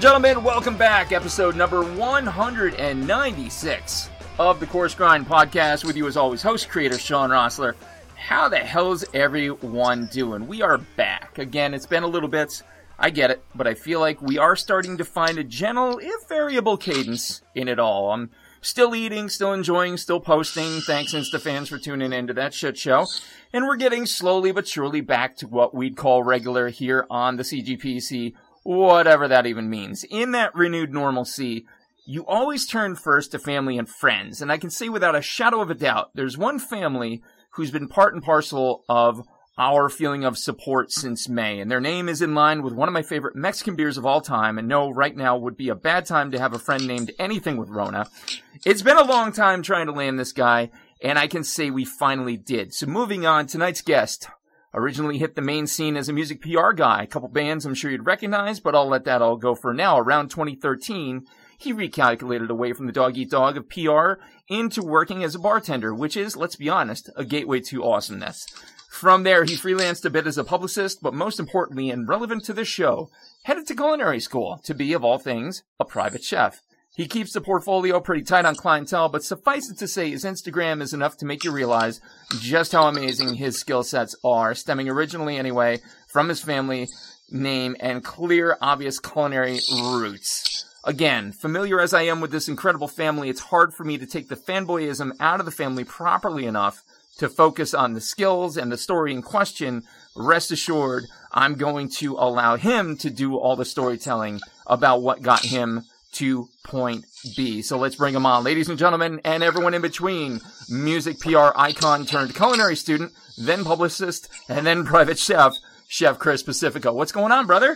and gentlemen, welcome back. Episode number 196 of the Course Grind Podcast. With you as always, host, creator, Sean Rossler. How the hell's everyone doing? We are back. Again, it's been a little bit. I get it, but I feel like we are starting to find a gentle, if variable, cadence in it all. I'm still eating, still enjoying, still posting. Thanks, InstaFans, for tuning into that shit show. And we're getting slowly but surely back to what we'd call regular here on the CGPC, whatever that even means. In that renewed normalcy, you always turn first to family and friends. And I can say without a shadow of a doubt, there's one family who's been part and parcel of our feeling of support since May, and their name is in line with one of my favorite Mexican beers of all time, and no, right now would be a bad time to have a friend named anything with Rona. It's been a long time trying to land this guy, and I can say we finally did. So moving on, tonight's guest originally hit the main scene as a music PR guy, a couple bands I'm sure you'd recognize, but I'll let that all go for now. Around 2013, he recalculated away from the dog-eat-dog of PR into working as a bartender, which is, let's be honest, a gateway to awesomeness. From there, he freelanced a bit as a publicist, but most importantly, and relevant to this show, headed to culinary school to be, of all things, a private chef. He keeps the portfolio pretty tight on clientele, but suffice it to say, his Instagram is enough to make you realize just how amazing his skill sets are, stemming originally, anyway, from his family name and clear, obvious culinary roots. Again, familiar as I am with this incredible family, it's hard for me to take the fanboyism out of the family properly enough to focus on the skills and the story in question. Rest assured, I'm going to allow him to do all the storytelling about what got him to point B. So let's bring him on. Ladies and gentlemen, and everyone in between, music PR icon turned culinary student, then publicist, and then private chef, Chef Chris Pacifico. What's going on, brother?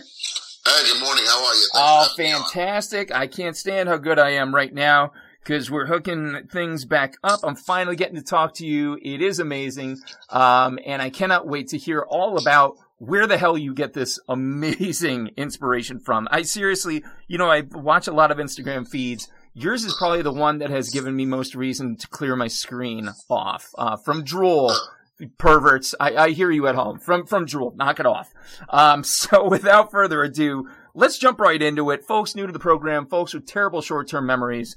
Hey, good morning. How are you? Oh, fantastic. I can't stand how good I am right now, because we're hooking things back up. I'm finally getting to talk to you. It is amazing. And I cannot wait to hear all about where the hell you get this amazing inspiration from. I seriously, you know, I watch a lot of Instagram feeds. Yours is probably the one that has given me most reason to clear my screen off. From drool, perverts. I hear you at home. From drool, knock it off. So without further ado, let's jump right into it. Folks new to the program, folks with terrible short-term memories,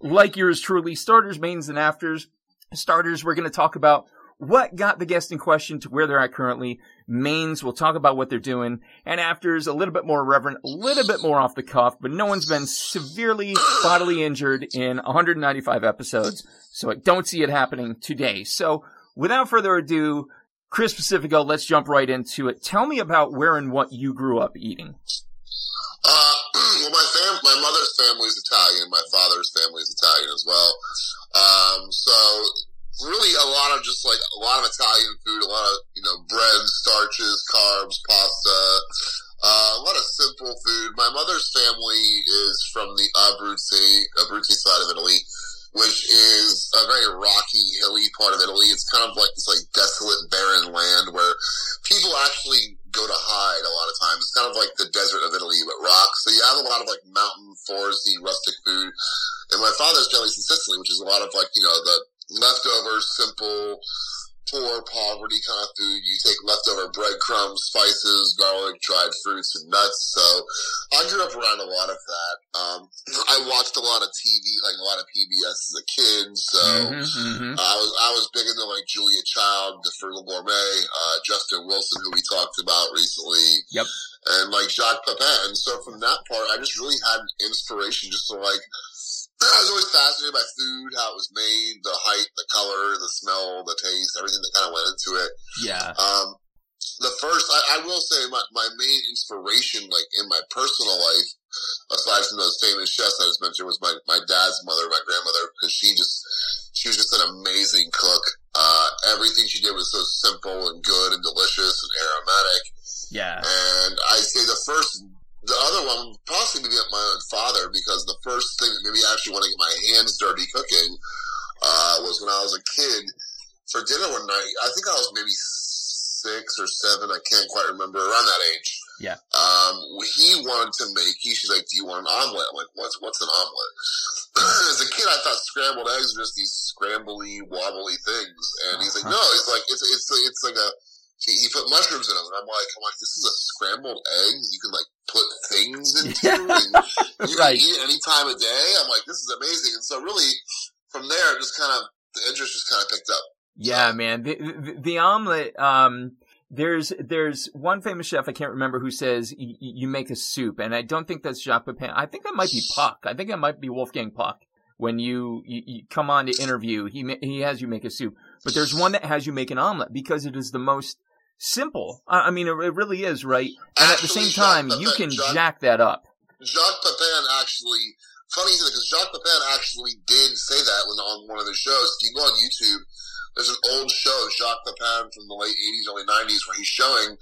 like yours truly, starters, mains, and afters. Starters, we're going to talk about what got the guest in question to where they're at currently. Mains, we'll talk about what they're doing. And afters, a little bit more reverent, a little bit more off the cuff, but no one's been severely bodily injured in 195 episodes, so I don't see it happening today. So without further ado, Chris Pacifico, let's jump right into it. Tell me about where and what you grew up eating. Well, my mother's family is Italian. My father's family is Italian as well. So really a lot of Italian food, a lot of, bread, starches, carbs, pasta, a lot of simple food. My mother's family is from the Abruzzi side of Italy, which is a very rocky, hilly part of Italy. It's kind of like this desolate, barren land where people actually go to hide a lot of times. It's kind of like the desert of Italy, but rocks. So you have a lot of mountain, foresty, rustic food. And my father's family's in Sicily, which is a lot of the leftover, simple, poor, poverty kind of food. You take leftover breadcrumbs, spices, garlic, dried fruits, and nuts. So I grew up around a lot of that. I watched a lot of TV, a lot of PBS as a kid. So I was big into Julia Child, the Frugal Gourmet, Justin Wilson, who we talked about recently. Yep. And Jacques Pépin. And so from that part, I just really had inspiration just to I was always fascinated by food, how it was made, the height, the color, the smell, the taste, everything that kind of went into it. Yeah. I will say my main inspiration, in my personal life, aside from those famous chefs I just mentioned, was my dad's mother, my grandmother, because she was just an amazing cook. Everything she did was so simple and good and delicious and aromatic. Yeah. And I say the other one would possibly be my own father, because the first thing that made me actually want to get my hands dirty cooking was when I was a kid. For dinner one night, I think I was maybe 6 or 7, I can't quite remember, around that age. Yeah. He wanted to make, she's like, do you want an omelet? I'm like, what's an omelet? As a kid, I thought scrambled eggs were just these scrambly, wobbly things. And he's like, no, it's like a, he put mushrooms in them. And I'm like, this is a scrambled egg? You can put things into. And you can eat any time of day. I'm like, this is amazing. And so really, from there, just kind of, the interest just kind of picked up. Yeah, man. The omelet, there's one famous chef, I can't remember, who says you make a soup. And I don't think that's Jacques Pépin. I think that might be Puck. I think that might be Wolfgang Puck. When you come on to interview, he has you make a soup. But there's one that has you make an omelet because it is the most simple. I mean, it really is, right? And actually, at the same time, Pépin, you can jack that up. Jacques Pépin actually, funny because Jacques Pépin actually did say that on one of the shows. If you go on YouTube, there's an old show, Jacques Pépin from the late 80s, early 90s, where he's showing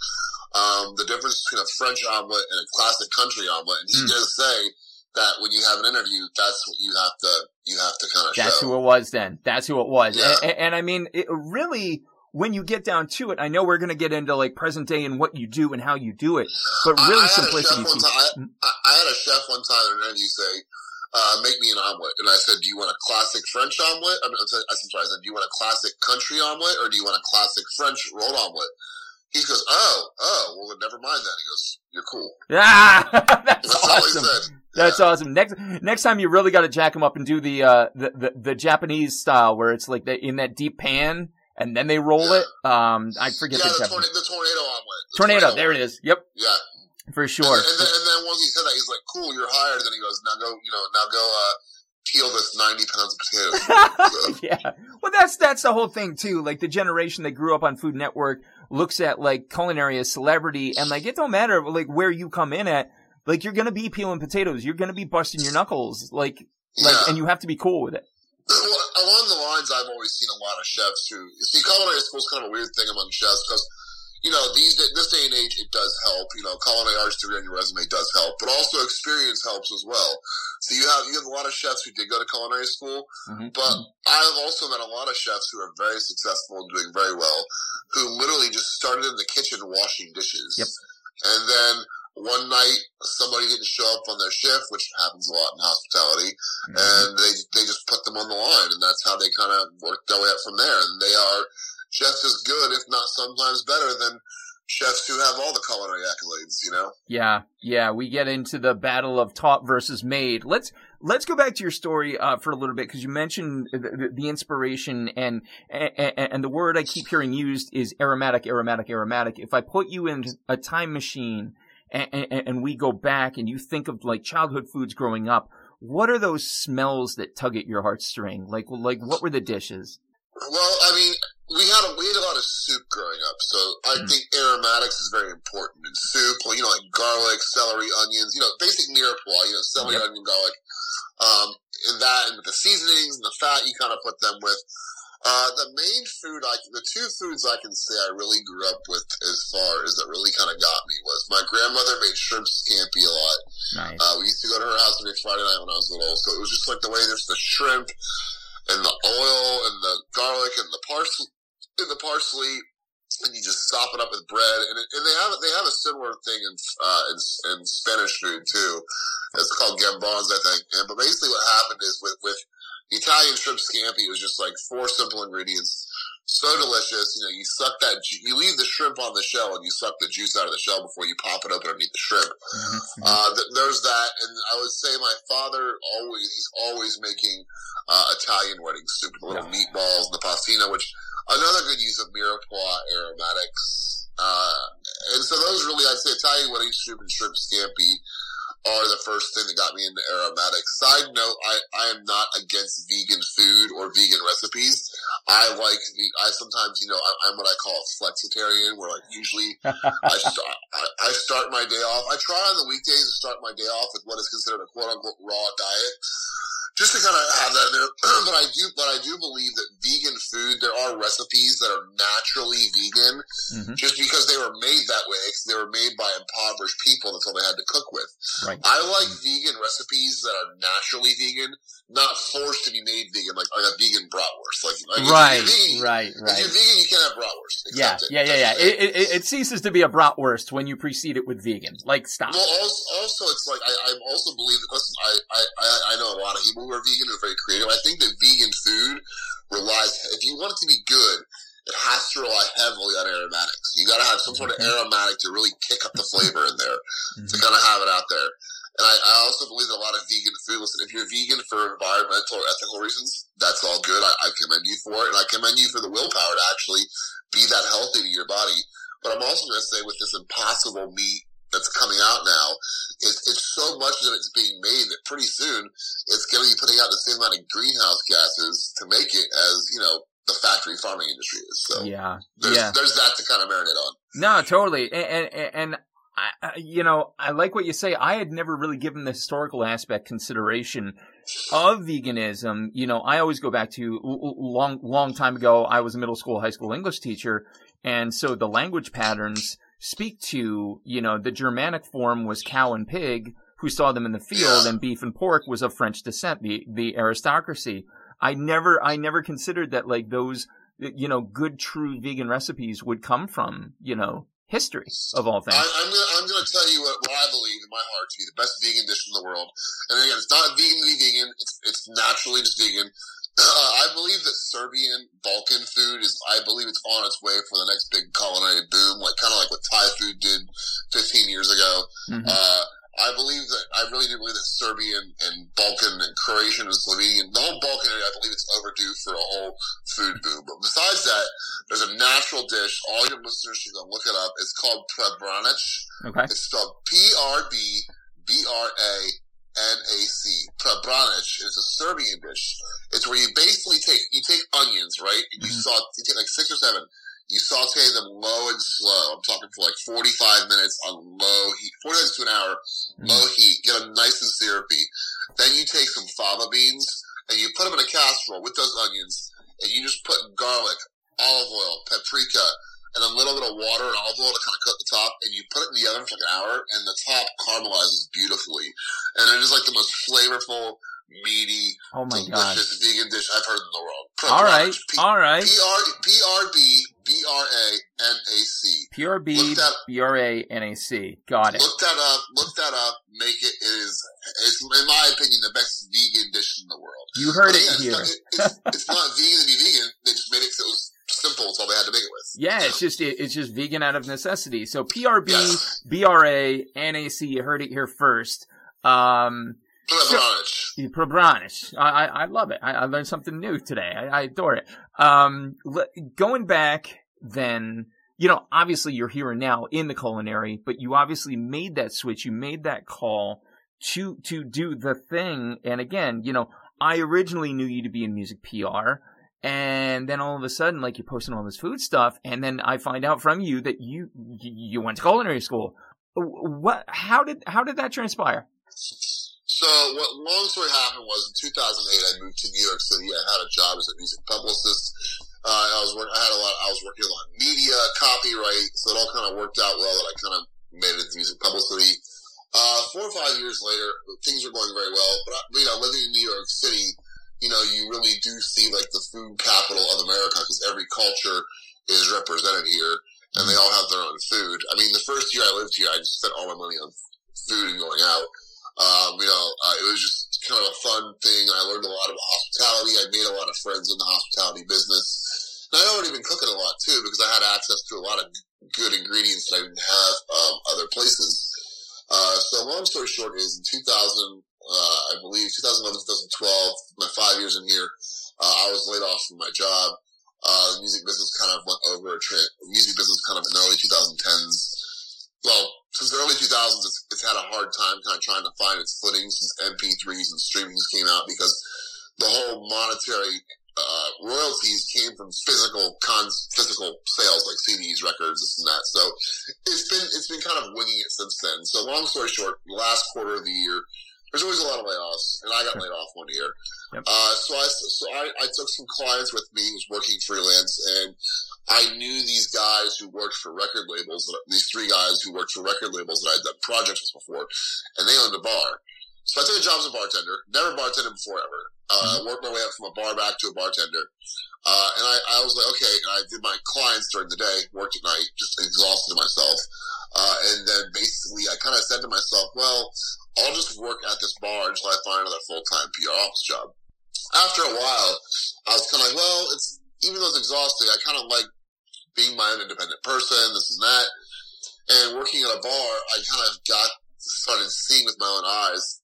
the difference between a French omelet and a classic country omelet. And he does say that when you have an interview, that's what you have to kind of show. That's who it was then. That's who it was. Yeah. And I mean, it really, when you get down to it, I know we're going to get into like present day and what you do and how you do it, but really simplicity. I had a chef one time in an interview say, make me an omelet. And I said, do you want a classic French omelet? I said, do you want a classic country omelet or do you want a classic French rolled omelet? He goes, oh, well, never mind that. He goes, you're cool. Ah, that's awesome. All he said. That's awesome. Next time you really got to jack them up and do the Japanese style where it's like in that deep pan and then they roll it. I forget the tornado omelet. Tornado, there it is. Yep. Yeah. For sure. And then once he said that, he's like, cool, you're hired. And then he goes, now go peel this 90 pounds of potatoes. Yeah. Well, that's the whole thing too. Like the generation that grew up on Food Network looks at like culinary as celebrity and like, it don't matter like where you come in at. Like, you're going to be peeling potatoes. You're going to be busting your knuckles. And you have to be cool with it. Well, along the lines, I've always seen a lot of chefs culinary school is kind of a weird thing among chefs because, you know, this day and age, it does help. You know, culinary arts degree on your resume does help, but also experience helps as well. So you have a lot of chefs who did go to culinary school, but I've also met a lot of chefs who are very successful and doing very well, who literally just started in the kitchen washing dishes. Yep. And then one night, somebody didn't show up on their shift, which happens a lot in hospitality, and they just put them on the line, and that's how they kind of worked their way up from there. And they are just as good, if not sometimes better, than chefs who have all the culinary accolades, you know? Yeah, we get into the battle of taught versus made. Let's go back to your story for a little bit, because you mentioned the inspiration, and the word I keep hearing used is aromatic. If I put you in a time machine and we go back and you think of like childhood foods growing up, what are those smells that tug at your heartstring? Like what were the dishes? Well, I mean, we had a lot of soup growing up, so I think aromatics is very important in soup. You know, like garlic, celery, onions. You know, basic mirepoix. You know, celery, onion, garlic, and that, and with the seasonings and the fat, you kind of put them with. The two foods I can say I really grew up with as far as that really kind of got me was my grandmother made shrimp scampi a lot. Nice. We used to go to her house every Friday night when I was little. So it was just like the way there's the shrimp and the oil and the garlic and the parsley, and you just sop it up with bread. And they have a similar thing in Spanish food too. It's called gambons, I think. But basically what happened is with the Italian shrimp scampi was just like 4 simple ingredients, so delicious. You know, you leave the shrimp on the shell and you suck the juice out of the shell before you pop it open underneath the shrimp. There's that, and I would say my father he's always making Italian wedding soup, the little meatballs, the pastina, which another good use of mirepoix aromatics. And so those really, I'd say Italian wedding soup and shrimp scampi are the first thing that got me into aromatics. Side note, I am not against vegan food or vegan recipes. I sometimes, you know, I'm what I call a flexitarian, where like usually I start my day off. I try on the weekdays to start my day off with what is considered a quote unquote raw diet, just to kind of have that in there. But I do believe that vegan food, there are recipes that are naturally vegan just because they were made that way, because they were made by impoverished people. That's all they had to cook with. Right. I like vegan recipes that are naturally vegan, not forced to be made vegan, like a vegan bratwurst. Like If you're vegan, you can't have bratwurst. Yeah. It ceases to be a bratwurst when you precede it with vegan. Like, stop. Well, also it's like, I also believe that, listen, I know a lot of people who are vegan and very creative. I think that vegan food relies, if you want it to be good, it has to rely heavily on aromatics. You got to have some sort of aromatic to really kick up the flavor in there, to kind of have it out there. And I also believe that a lot of vegan food, listen, if you're vegan for environmental or ethical reasons, that's all good. I commend you for it, and I commend you for the willpower to actually be that healthy to your body. But I'm also going to say with this Impossible meat that's coming out now, it's so much that it's being made that pretty soon it's going to be putting out the same amount of greenhouse gases to make it as, you know, the factory farming industry is. So there's that to kind of marinate on. No, totally. And I like what you say. I had never really given the historical aspect consideration of veganism. You know, I always go back to long time ago. I was a middle school, high school English teacher. And so the language patterns speak to, you know, the Germanic form was cow and pig who saw them in the field, and beef and pork was of French descent, the aristocracy. I never considered that, like, those, you know, good, true vegan recipes would come from, you know, history of all things. I'm going to tell you what I believe in my heart to be the best vegan dish in the world. And again, it's not vegan to be vegan. It's naturally just vegan. I believe that Serbian Balkan food is, I believe it's on its way for the next big culinary boom, like kind of like what Thai food did 15 years ago. I believe that, I really do believe that Serbian and Balkan and Croatian and Slovenian, the whole Balkan area, I believe it's overdue for a whole food boom. But besides that, there's a natural dish. All your listeners should go look it up. It's called Prebranac. Okay. It's spelled P-R-B-B-R-A-N-A-C. Prebranac is a Serbian dish. It's where you basically take onions, right? And you take like 6 or 7. You saute them low and slow. I'm talking for like 45 minutes on low heat, 40 minutes to an hour, low heat. Get them nice and syrupy. Then you take some fava beans and you put them in a casserole with those onions, and you just put garlic, olive oil, paprika, and a little bit of water and olive oil to kind of coat the top, and you put it in the oven for like an hour, and the top caramelizes beautifully. And it is like the most flavorful, meaty, delicious vegan dish I've heard in the world. All right. P-R-B-B-R-A-N-A-C. P-R-B-B-R-A-N-A-C. Got it. Look that up. Make it. It's, in my opinion, the best vegan dish in the world. You heard it here. It's not vegan to be vegan. They just made it so it was simple. It's all they had to make it with. Yeah, so. It's just vegan out of necessity. So P-R-B-B-R-A-N-A-C. You heard it here first. Prebranac. I love it. I learned something new today. I adore it. Going back then, you know, obviously you're here and now in the culinary, but you obviously made that switch. You made that call to do the thing. And again, you know, I originally knew you to be in music PR. And then all of a sudden, like, you're posting all this food stuff. And then I find out from you that you went to culinary school. How did that transpire? So what long story happened was in 2008, I moved to New York City. I had a job as a music publicist. I was working a lot in media, copyright. So it all kind of worked out well that I kind of made it into music publicity. 4 or 5 years later, things were going very well. But, you know, living in New York City, you know, you really do see like the food capital of America, because every culture is represented here and they all have their own food. I mean, the first year I lived here, I just spent all my money on food and going out. It was just kind of a fun thing. I learned a lot about hospitality. I made a lot of friends in the hospitality business. And I'd already been cooking a lot, too, because I had access to a lot of good ingredients that I didn't have other places. So long story short is in 2011, 2012, my 5 years in here, I was laid off from my job. The music business kind of went over a trend. Music business kind of in the early 2010s. Well, since the early 2000s, it's had a hard time kind of trying to find its footing since MP3s and streamings came out, because the whole monetary royalties came from physical sales like CDs, records, this and that. So it's been kind of winging it since then. So long story short, the last quarter of the year, there's always a lot of layoffs, and I got laid off one year. Yep. So I took some clients with me who was working freelance, and I knew these guys who worked for record labels, these three guys who worked for record labels that I'd done projects with before, and they owned a bar. So I took a job as a bartender, never bartended before ever. Worked my way up from a bar back to a bartender. And I was like, okay, and I did my clients during the day, worked at night, just exhausted myself. And then basically I kind of said to myself, well, I'll just work at this bar until I find another full-time PR office job. After a while, I was kind of like, well, it's even though it's exhausting, I kind of like being my own independent person, this and that. And working at a bar, I kind of started seeing with my own eyes.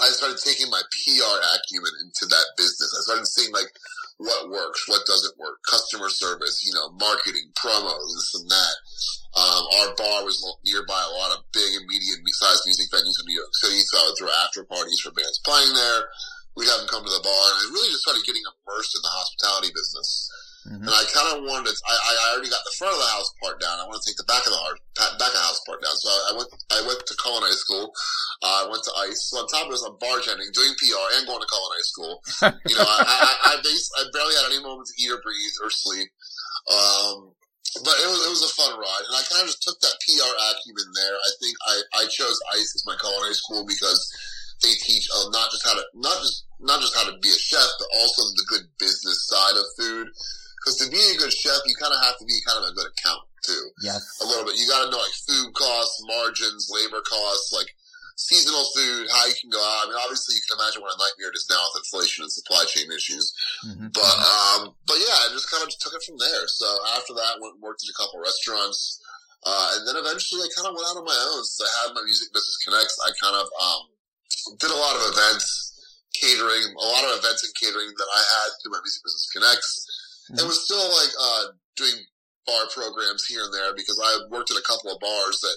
I started taking my PR acumen into that business. I started seeing, like, what works, what doesn't work, customer service, you know, marketing, promo, this and that. Our bar was nearby a lot of big and medium-sized music venues in New York City, so I would throw after-parties for bands playing there. We'd have them come to the bar, and I really just started getting immersed in the hospitality business. Mm-hmm. And I kind of wanted to, I already got the front of the house part down. I want to take the back of the house part down. So I went to culinary school. I went to ICE. So on top of this, I'm bartending, doing PR, and going to culinary school. You know, I barely had any moment to eat or breathe or sleep. But it was a fun ride. And I kind of just took that PR acumen there. I think I chose ICE as my culinary school because they teach not just how to be a chef, but also the good business side of food. Because to be a good chef, you kind of have to be kind of a good accountant, too. Yes. A little bit. You got to know, like, food costs, margins, labor costs, like, seasonal food, how you can go out. I mean, obviously, you can imagine what a nightmare it is now with inflation and supply chain issues. Mm-hmm. But yeah, I just kind of took it from there. So after that, went and worked at a couple restaurants. And then eventually, I kind of went out on my own. So I had my Music Business Connects. I kind of did a lot of events, catering, a lot of events and catering that I had through my Music Business Connects. Mm-hmm. It was still like doing bar programs here and there because I worked at a couple of bars that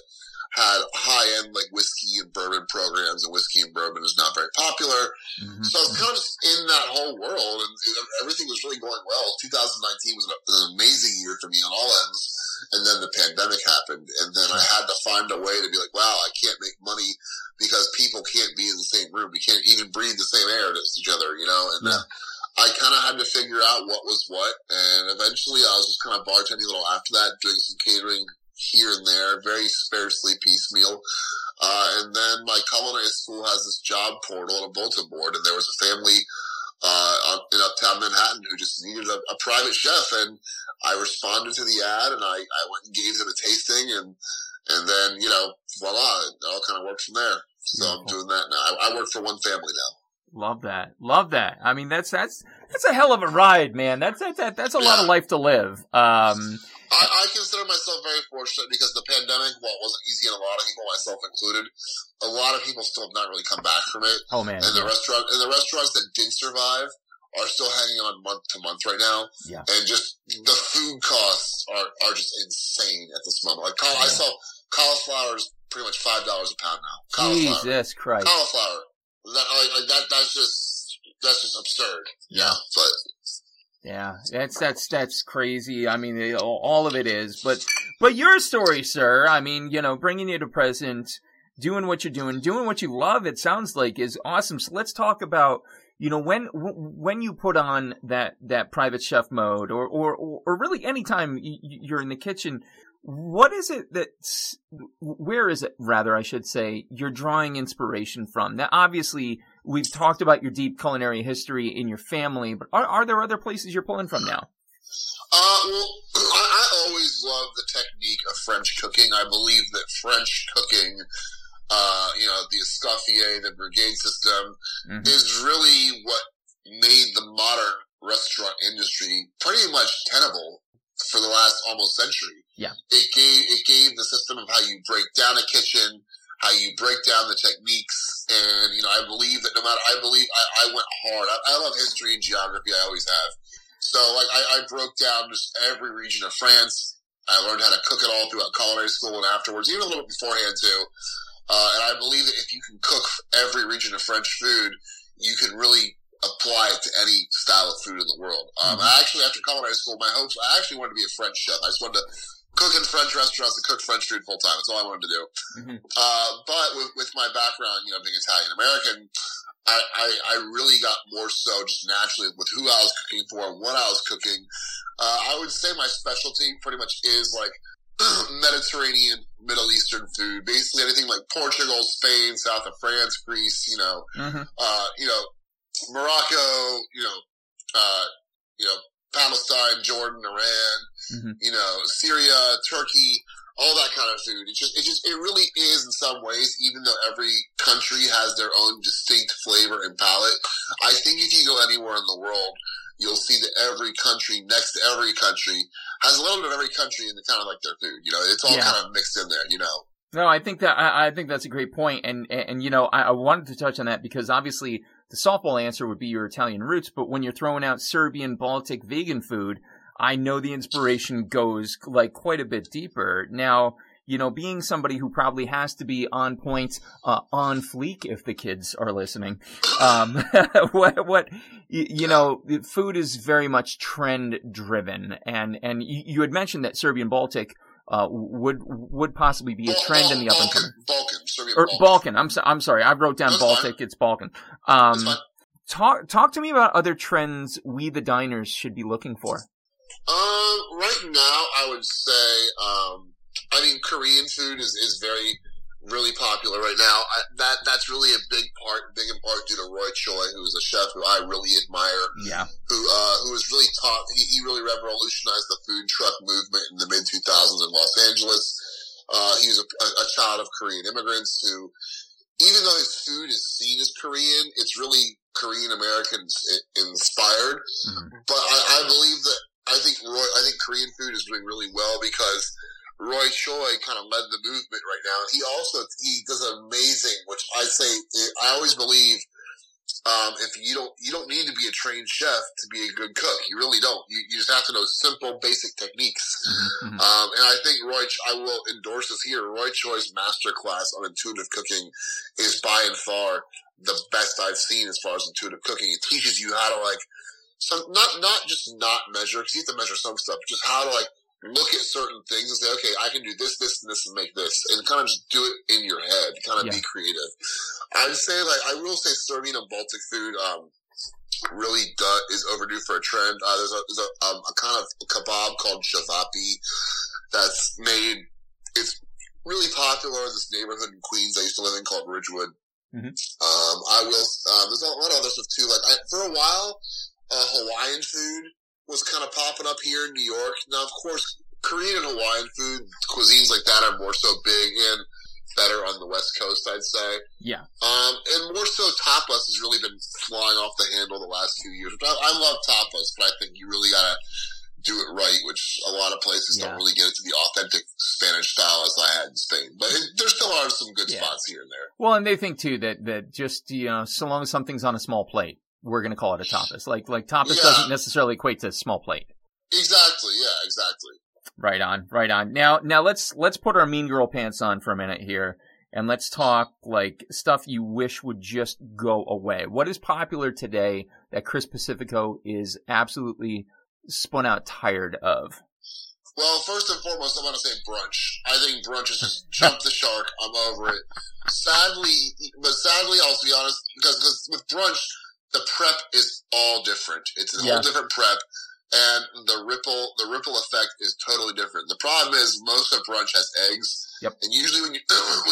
had high end like whiskey and bourbon programs, and whiskey and bourbon is not very popular. Mm-hmm. So I was kind of just in that whole world, and everything was really going well. 2019 was an amazing year for me on all ends, and then the pandemic happened, and then I had to find a way to be like, wow, I can't make money because people can't be in the same room. We can't even breathe the same air as each other, you know, and. Yeah. I kind of had to figure out what was what, and eventually I was just kind of bartending a little after that, doing some catering here and there, very sparsely, piecemeal. And then my culinary school has this job portal and a bulletin board, and there was a family in uptown Manhattan who just needed a private chef, and I responded to the ad, and I went and gave them a tasting, and then, you know, voila, it all kind of worked from there. So I'm doing that now. I work for one family now. Love that. I mean, that's a hell of a ride, man. That's a lot of life to live. I consider myself very fortunate because the pandemic, while it wasn't easy on a lot of people, myself included, a lot of people still have not really come back from it. Oh man! And the restaurants that did survive are still hanging on month to month right now. Yeah. And just the food costs are just insane at this moment. Like I saw cauliflower's pretty much $5 a pound now. Jesus Christ! Cauliflower. That's just absurd. Yeah, but that's crazy. I mean, all of it is. But your story, sir. I mean, you know, bringing you to present, doing what you're doing, doing what you love. It sounds like is awesome. So let's talk about, you know, when you put on that private chef mode, or really any time you're in the kitchen. What is it where you're drawing inspiration from? Now, obviously, we've talked about your deep culinary history in your family, but are there other places you're pulling from now? Well, I always love the technique of French cooking. I believe that French cooking, you know, the Escoffier, the brigade system, mm-hmm. is really what made the modern restaurant industry pretty much tenable for the last almost century. Yeah. It gave the system of how you break down a kitchen, how you break down the techniques, and, you know, I went hard. I love history and geography, I always have. So, like, I broke down just every region of France. I learned how to cook it all throughout culinary school and afterwards, even a little beforehand, too. And I believe that if you can cook every region of French food, you can really apply it to any style of food in the world. Actually, after culinary school, I actually wanted to be a French chef. I just wanted to cook in French restaurants and cook French food full time. That's all I wanted to do. Mm-hmm. But with my background, you know, being Italian-American, I really got more so just naturally with who I was cooking for, what I was cooking. I would say my specialty pretty much is like Mediterranean, Middle Eastern food, basically anything like Portugal, Spain, south of France, Greece, you know, mm-hmm. You know, Morocco, you know, Palestine, Jordan, Iran, mm-hmm. you know, Syria, Turkey, all that kind of food. It really is in some ways, even though every country has their own distinct flavor and palate. I think if you go anywhere in the world, you'll see that every country next to every country has a little bit of every country in the kind of like their food. You know, it's all kind of mixed in there, you know. No, I think that I think that's a great point, and you know, I wanted to touch on that because obviously the softball answer would be your Italian roots, but when you're throwing out Serbian, Baltic, vegan food, I know the inspiration goes like quite a bit deeper. Now, you know, being somebody who probably has to be on point, on fleek, if the kids are listening, what you know, food is very much trend driven, and you had mentioned that Serbian, Baltic. Would possibly be a trend in the up and coming Balkan. I'm sorry. I wrote down Baltic. It's Balkan. Talk to me about other trends we the diners should be looking for. Right now, I would say, I mean, Korean food is very really popular right now. That's really a big in part due to Roy Choi, who is a chef who I really admire. Yeah. Who was really taught, he really revolutionized the food truck movement in the mid 2000s in Los Angeles. He was a child of Korean immigrants who, even though his food is seen as Korean, it's really Korean American inspired. Mm-hmm. But I believe that I think Korean food is doing really well because Roy Choi kind of led the movement right now. He does amazing, which I say, I always believe, if you don't need to be a trained chef to be a good cook. You really don't. You just have to know simple, basic techniques. Mm-hmm. And I think I will endorse this here. Roy Choi's masterclass on intuitive cooking is by and far the best I've seen as far as intuitive cooking. It teaches you how to not just not measure, because you have to measure some stuff, but just how to look at certain things and say, okay, I can do this, this, and this, and make this, and kind of just do it in your head, kind of be creative. I'd say, I will say Serbian and Baltic food, really is overdue for a trend. There's a kind of kebab called shavapi that's made, it's really popular in this neighborhood in Queens I used to live in called Ridgewood. Mm-hmm. There's a lot of other stuff too. For a while, Hawaiian food was kind of popping up here in New York. Now, of course, Korean and Hawaiian food, cuisines like that are more so big and better on the West Coast, I'd say. Yeah. And more so tapas has really been flying off the handle the last few years. I love tapas, but I think you really got to do it right, which a lot of places don't really get it to the authentic Spanish style as I had in Spain. But there still are some good spots here and there. Well, and they think, too, that just, you know, so long as something's on a small plate, we're going to call it a tapas. Like tapas doesn't necessarily equate to a small plate. Exactly. Yeah, exactly. Right on. Right on. Now let's put our mean girl pants on for a minute here and let's talk stuff you wish would just go away. What is popular today that Chris Pacifico is absolutely spun out tired of? Well, first and foremost, I want to say brunch. I think brunch has just jumped the shark. I'm over it. Sadly, I'll be honest, because with brunch, the prep is all different. It's a whole different prep, and the ripple effect is totally different. The problem is most of brunch has eggs, and usually when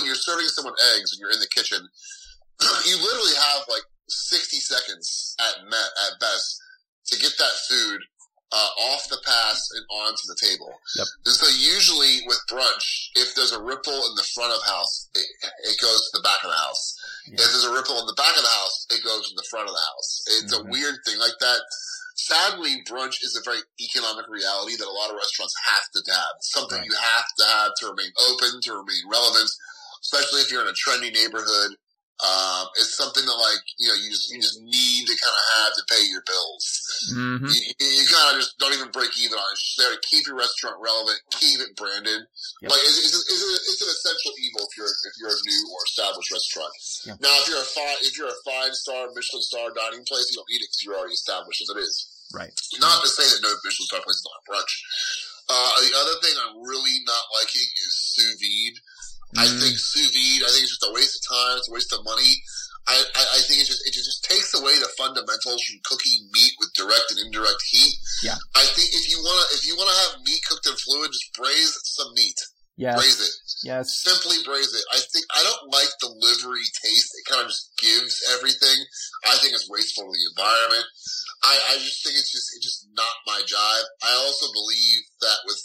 you're serving someone eggs and you're in the kitchen, you literally have 60 seconds at best to get that food off the pass and onto the table. Yep. And so usually with brunch, if there's a ripple in the front of the house, it goes to the back of the house. Yeah. If there's a ripple in the back of the house, it goes to the front of the house. It's a weird thing like that. Sadly, brunch is a very economic reality that a lot of restaurants have to have. It's something you have to remain open, to remain relevant, especially if you're in a trendy neighborhood. It's something that you just need to kind of have to pay your bills. Mm-hmm. You kind of just don't even break even on it. It's just there to keep your restaurant relevant, keep it branded. Yep. It's an essential evil if you're a new or established restaurant. Yep. Now, if you're a 5-star Michelin star dining place, you don't need it because you're already established as it is. Right. Not to say that no Michelin star place is not brunch. The other thing I'm really not liking is sous vide. I think it's just a waste of time. It's a waste of money. I think it just takes away the fundamentals from cooking meat with direct and indirect heat. Yeah. I think if you wanna have meat cooked in fluid, just braise some meat. Yes. Braise it. Yes. Simply braise it. I don't like the livery taste. It kind of just gives everything. I think it's wasteful to the environment. I just think it's just not my jive. I also believe that with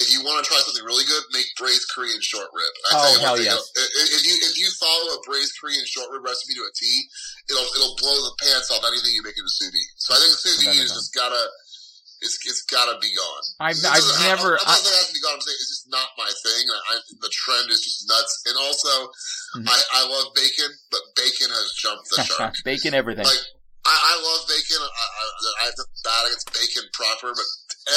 if you want to try something really good, make braised Korean short rib. If you follow a braised Korean short rib recipe to a T, it'll blow the pants off anything you make into sous vide. So I think sous vide is just gotta. It's gotta be gone. I'm not saying it has to be gone. I'm saying it's just not my thing. The trend is just nuts. And also, I love bacon, but bacon has jumped the shark. Bacon everything. Like I love bacon. I have nothing bad against bacon proper, but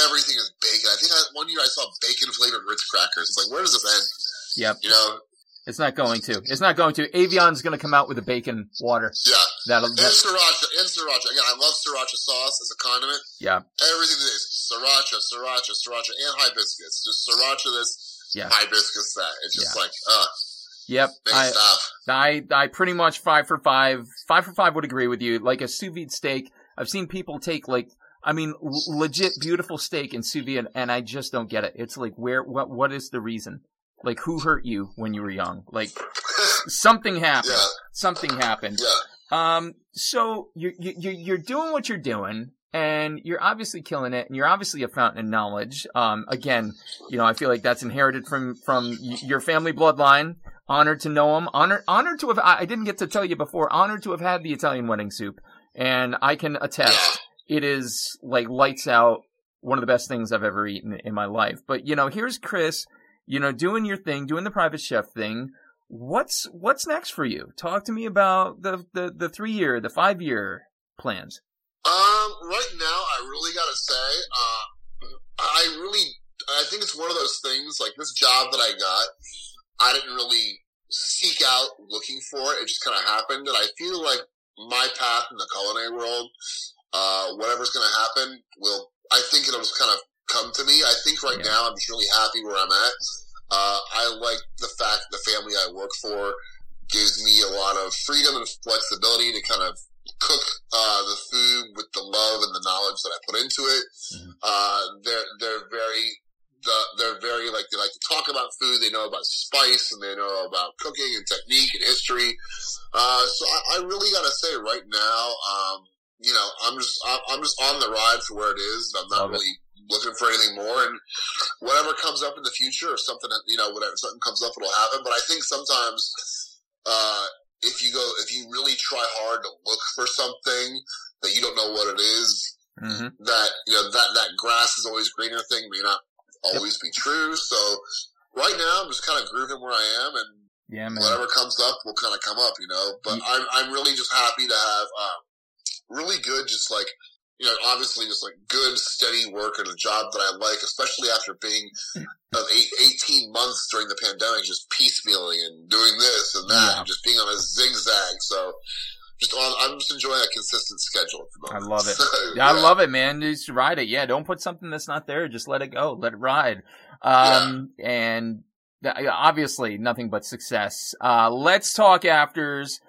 everything is bacon. I think one year I saw bacon flavored Ritz crackers. It's like, where does this end? Yep. You know. It's not going to. Avion's going to come out with a bacon water. Yeah. And sriracha. Again, I love sriracha sauce as a condiment. Yeah. Everything that is sriracha, and hibiscus. Just sriracha this, hibiscus that. It's just like, ugh. Yep. I pretty much 5 for 5 would agree with you. Like a sous vide steak. I've seen people take legit beautiful steak in sous vide, and I just don't get it. It's like, what is the reason? Like, who hurt you when you were young? Like, something happened. Yeah. Something happened. Yeah. So you're doing what you're doing, and you're obviously killing it, and you're obviously a fountain of knowledge. Again, I feel like that's inherited from your family bloodline. Honored to know him. Honored to have. I didn't get to tell you before. Honored to have had the Italian wedding soup, and I can attest it is like lights out. One of the best things I've ever eaten in my life. But here's Chris. Doing your thing, doing the private chef thing. What's next for you? Talk to me about the 3-year, the 5-year plans. Right now, I really gotta say, I think it's one of those things, like this job that I got, I didn't really seek out looking for it. It just kind of happened. And I feel like my path in the culinary world, whatever's going to happen it'll just kind of come to me. I think right now I'm just really happy where I'm at. I like the fact the family I work for gives me a lot of freedom and flexibility to kind of cook the food with the love and the knowledge that I put into it. They're very like, they like to talk about food. They know about spice and they know about cooking and technique and history. So I really gotta say right now, I'm just on the ride for where it is. I'm not really looking for anything more, and whatever comes up in the future or something, whatever, something comes up, it'll happen. But I think sometimes, if you really try hard to look for something that you don't know what it is, that grass is always greener thing may not always be true. So right now I'm just kind of grooving where I am, and whatever comes up will kind of come up, but I'm really just happy to have, really good, just like, obviously just like good, steady work and a job that I like, especially after being 18 months during the pandemic, just piecemealing and doing this and that and just being on a zigzag. So I'm just enjoying a consistent schedule at the moment. I love it. I love it, man. Just ride it. Yeah. Don't put something that's not there. Just let it go. Let it ride. And obviously nothing but success. Let's talk afters.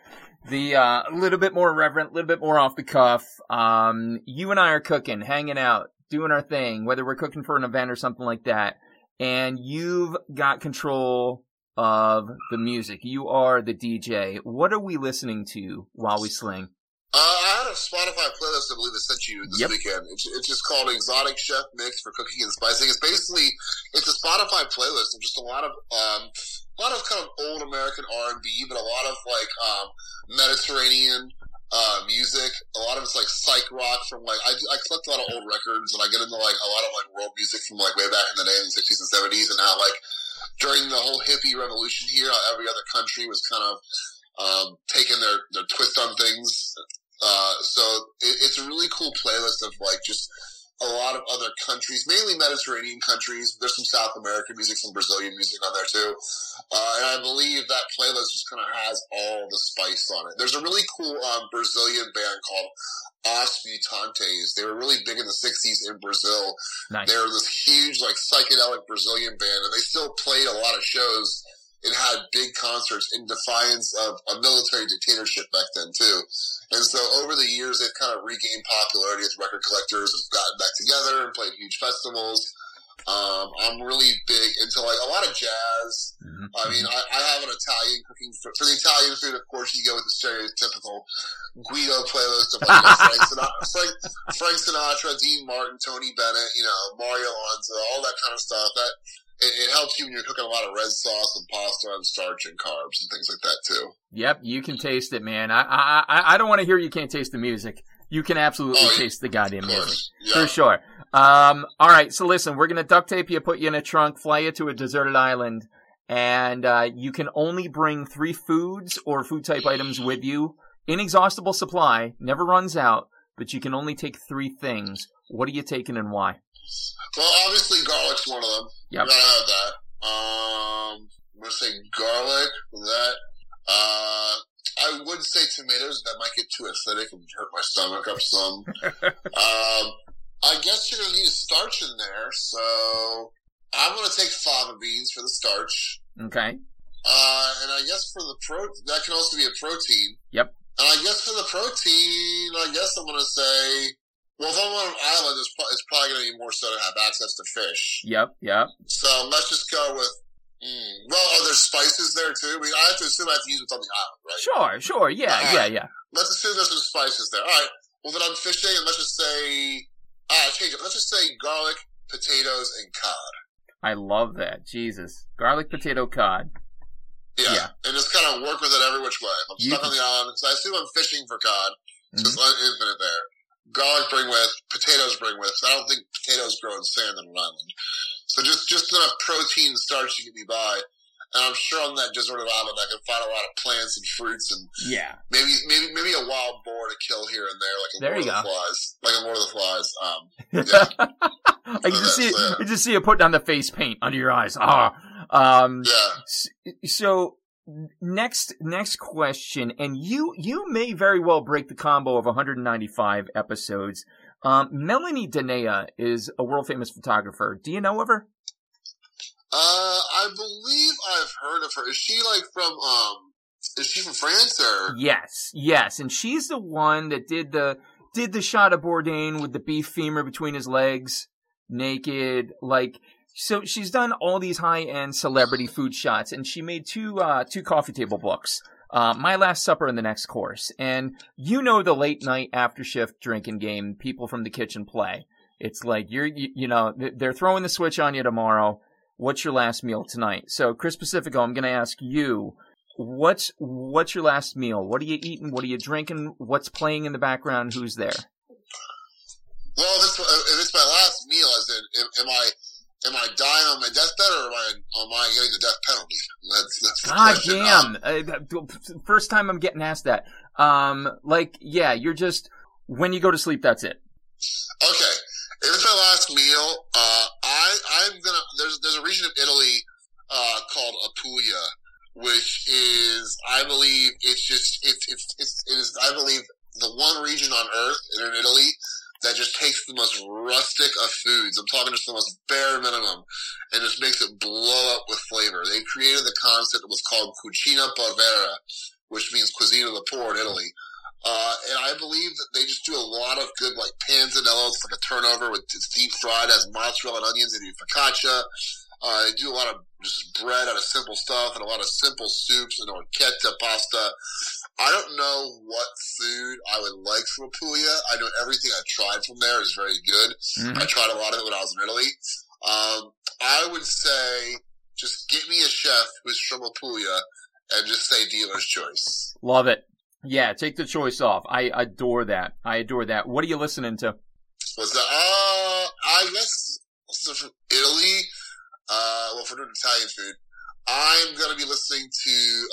The, little bit more reverent, little bit more off the cuff. You and I are cooking, hanging out, doing our thing, whether we're cooking for an event or something like that. And you've got control of the music. You are the DJ. What are we listening to while we sling? I had a Spotify playlist, I believe, that sent you this weekend. It's just called Exotic Chef Mix for Cooking and Spicing. It's basically, it's a Spotify playlist of just a lot of kind of old American R&B, but a lot of like Mediterranean music. A lot of it's like psych rock from like I collect a lot of old records, and I get into like a lot of like world music from like way back in the day in the 60s and 70s, and how like during the whole hippie revolution here, every other country was kind of taking their twist on things. So it's a really cool playlist of like just a lot of other countries, mainly Mediterranean countries. There's some South American music, some Brazilian music on there too. And I believe that playlist just kind of has all the spice on it. There's a really cool Brazilian band called Os Mutantes. They were really big in the 60s in Brazil. Nice. They were this huge, like, psychedelic Brazilian band, and they still played a lot of shows. It had big concerts in defiance of a military dictatorship back then, too. And so over the years, they've kind of regained popularity as record collectors and gotten back together and played huge festivals. I'm really big into like a lot of jazz. Mm-hmm. I mean, I have an Italian cooking for the Italian food. Of course, you go with the stereotypical Guido playlist of like, Frank Sinatra, Dean Martin, Tony Bennett, you know, Mario Lanza, all that kind of stuff. It helps you when you're cooking a lot of red sauce and pasta and starch and carbs and things like that too. Yep, you can taste it, man. I don't want to hear you can't taste the music. You can absolutely taste the goddamn music. Yeah. For sure. All right, so listen, we're going to duct tape you, put you in a trunk, fly you to a deserted island, and you can only bring 3 foods or food-type items with you. Inexhaustible supply, never runs out, but you can only take 3 things. What are you taking and why? Well, obviously garlic's one of them. Yep. You gotta have that. I'm gonna say garlic. That I would say tomatoes. That might get too acidic and hurt my stomach up some. I guess you're gonna need starch in there, so I'm gonna take fava beans for the starch. Okay. And I guess for the that can also be a protein. Yep. And I guess for the protein, I'm gonna say. Well, if I'm on an island, it's probably going to be more so to have access to fish. Yep. So let's just go with... well, are there spices there, too? I have to assume I have to use what's on the island, right? Sure, yeah. Let's assume there's some spices there. All right. Well, then I'm fishing, and let's just say... change it. Let's just say garlic, potatoes, and cod. I love that. Jesus. Garlic, potato, cod. Yeah. And just kind of work with it every which way. If I'm stuck on the island, so I assume I'm fishing for cod. So it's infinite there. Garlic bring with, potatoes bring with. I don't think potatoes grow in sand on an island. So just enough protein and starch to get me by. And I'm sure on that deserted island I can find a lot of plants and fruits and maybe a wild boar to kill here and there, like in Lord of the Flies. I just see you putting on the face paint under your eyes. So Next question, and you may very well break the combo of 195 episodes. Melanie Denea is a world-famous photographer. Do you know of her? I believe I've heard of her. Is she is she from France or? Yes, and she's the one that did the shot of Bourdain with the beef femur between his legs, naked, like. So she's done all these high-end celebrity food shots, and she made two coffee table books, My Last Supper and The Next Course. And you know the late-night after-shift drinking game people from the kitchen play. It's like, they're throwing the switch on you tomorrow. What's your last meal tonight? So, Chris Pacifico, I'm going to ask you, what's your last meal? What are you eating? What are you drinking? What's playing in the background? Who's there? Well, if it's my last meal, as in, am I dying on my deathbed, or am I getting the death penalty? That's the question. Damn! First time I'm getting asked that. You're just when you go to sleep, that's it. Okay, if it's my last meal, I'm gonna. There's a region of Italy called Apulia, which is I believe the one region on Earth in Italy that just takes the most rustic of foods. I'm talking just the most bare minimum, and just makes it blow up with flavor. They created the concept that was called Cucina Povera, which means cuisine of the poor in Italy. And I believe that they just do a lot of good, like panzanellos for the turnover, with it's deep fried, has mozzarella and onions. They do focaccia. They do a lot of just bread out of simple stuff, and a lot of simple soups and orchetta pasta. I don't know what food I would like from Apulia. I know everything I've tried from there is very good. Mm-hmm. I tried a lot of it when I was in Italy. I would say just get me a chef who's from Apulia and just say dealer's choice. Love it. Yeah, take the choice off. I adore that. What are you listening to? What's that? I guess from Italy. Well, for doing Italian food, I'm going to be listening to...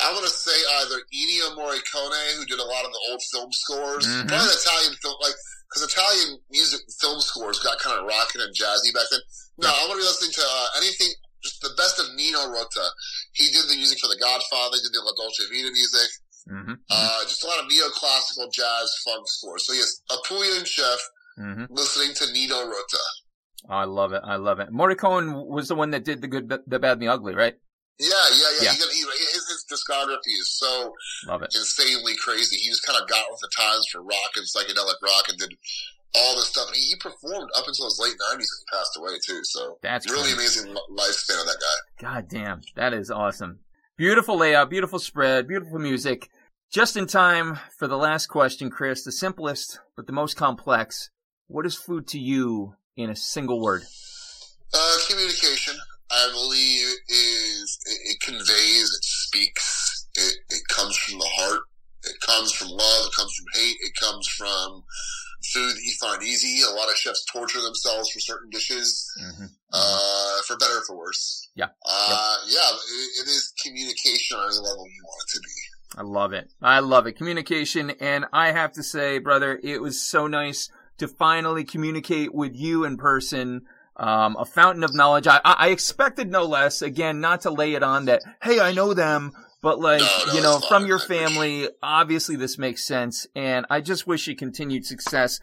I want to say either Ennio Morricone, who did a lot of the old film scores, probably Italian film, because Italian music film scores got kind of rocking and jazzy back then. No, I want to be listening to anything, just the best of Nino Rota. He did the music for The Godfather, he did the La Dolce Vita music, just a lot of neoclassical jazz funk scores. So yes, Apulian chef listening to Nino Rota. Oh, I love it. Morricone was the one that did The Good, The Bad, and the Ugly, right? Yeah. His discography is so insanely crazy. He just kind of got with the times for rock and psychedelic rock and did all this stuff. And he performed up until his late 90s and he passed away, too. So that's really crazy. Amazing lifespan of that guy. God damn. That is awesome. Beautiful layout, beautiful spread, beautiful music. Just in time for the last question, Chris, the simplest but the most complex. What is food to you in a single word? Communication, I believe, it conveys, it speaks, it comes from the heart, it comes from love, it comes from hate, it comes from food that you find easy. A lot of chefs torture themselves for certain dishes, mm-hmm. For better or for worse. Yeah. It is communication on any level you want it to be. I love it. I love it. Communication, and I have to say, brother, it was so nice to finally communicate with you in person. A fountain of knowledge. I expected no less. Again, not to lay it on that, hey, I know them, but from your family, obviously this makes sense. And I just wish you continued success.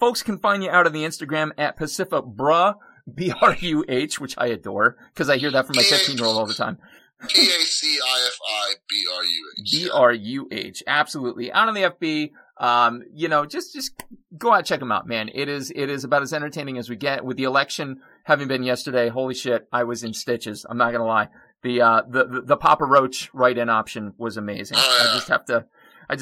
Folks can find you out on the Instagram at PacifaBruh, B-R-U-H, which I adore because I hear that from my 15-year-old all the time. PacifiBruh. B-R-U-H. Absolutely. Out on the FB. Just go out, check them out, man. It is about as entertaining as we get. With the election having been yesterday, holy shit, I was in stitches. I'm not gonna lie. The Papa Roach write-in option was amazing. I just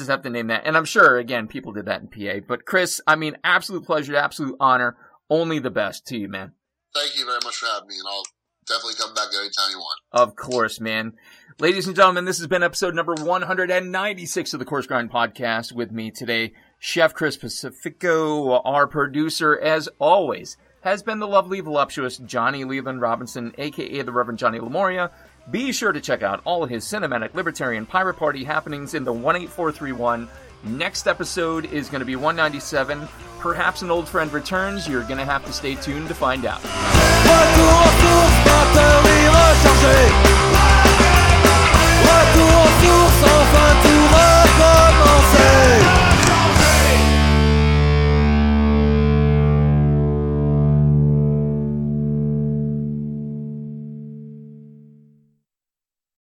have to name that. And I'm sure again people did that in PA. But Chris, I mean, absolute pleasure, absolute honor. Only the best to you, man. Thank you very much for having me, and I'll definitely come back anytime you want. Of course, man. Ladies and gentlemen, this has been episode number 196 of the Course Grind Podcast. With me today, Chef Chris Pacifico. Our producer, as always, has been the lovely, voluptuous Johnny Leland Robinson, a.k.a. the Reverend Johnny Lemuria. Be sure to check out all of his cinematic libertarian pirate party happenings in the 18431. Next episode is going to be 197. Perhaps an old friend returns. You're going to have to stay tuned to find out.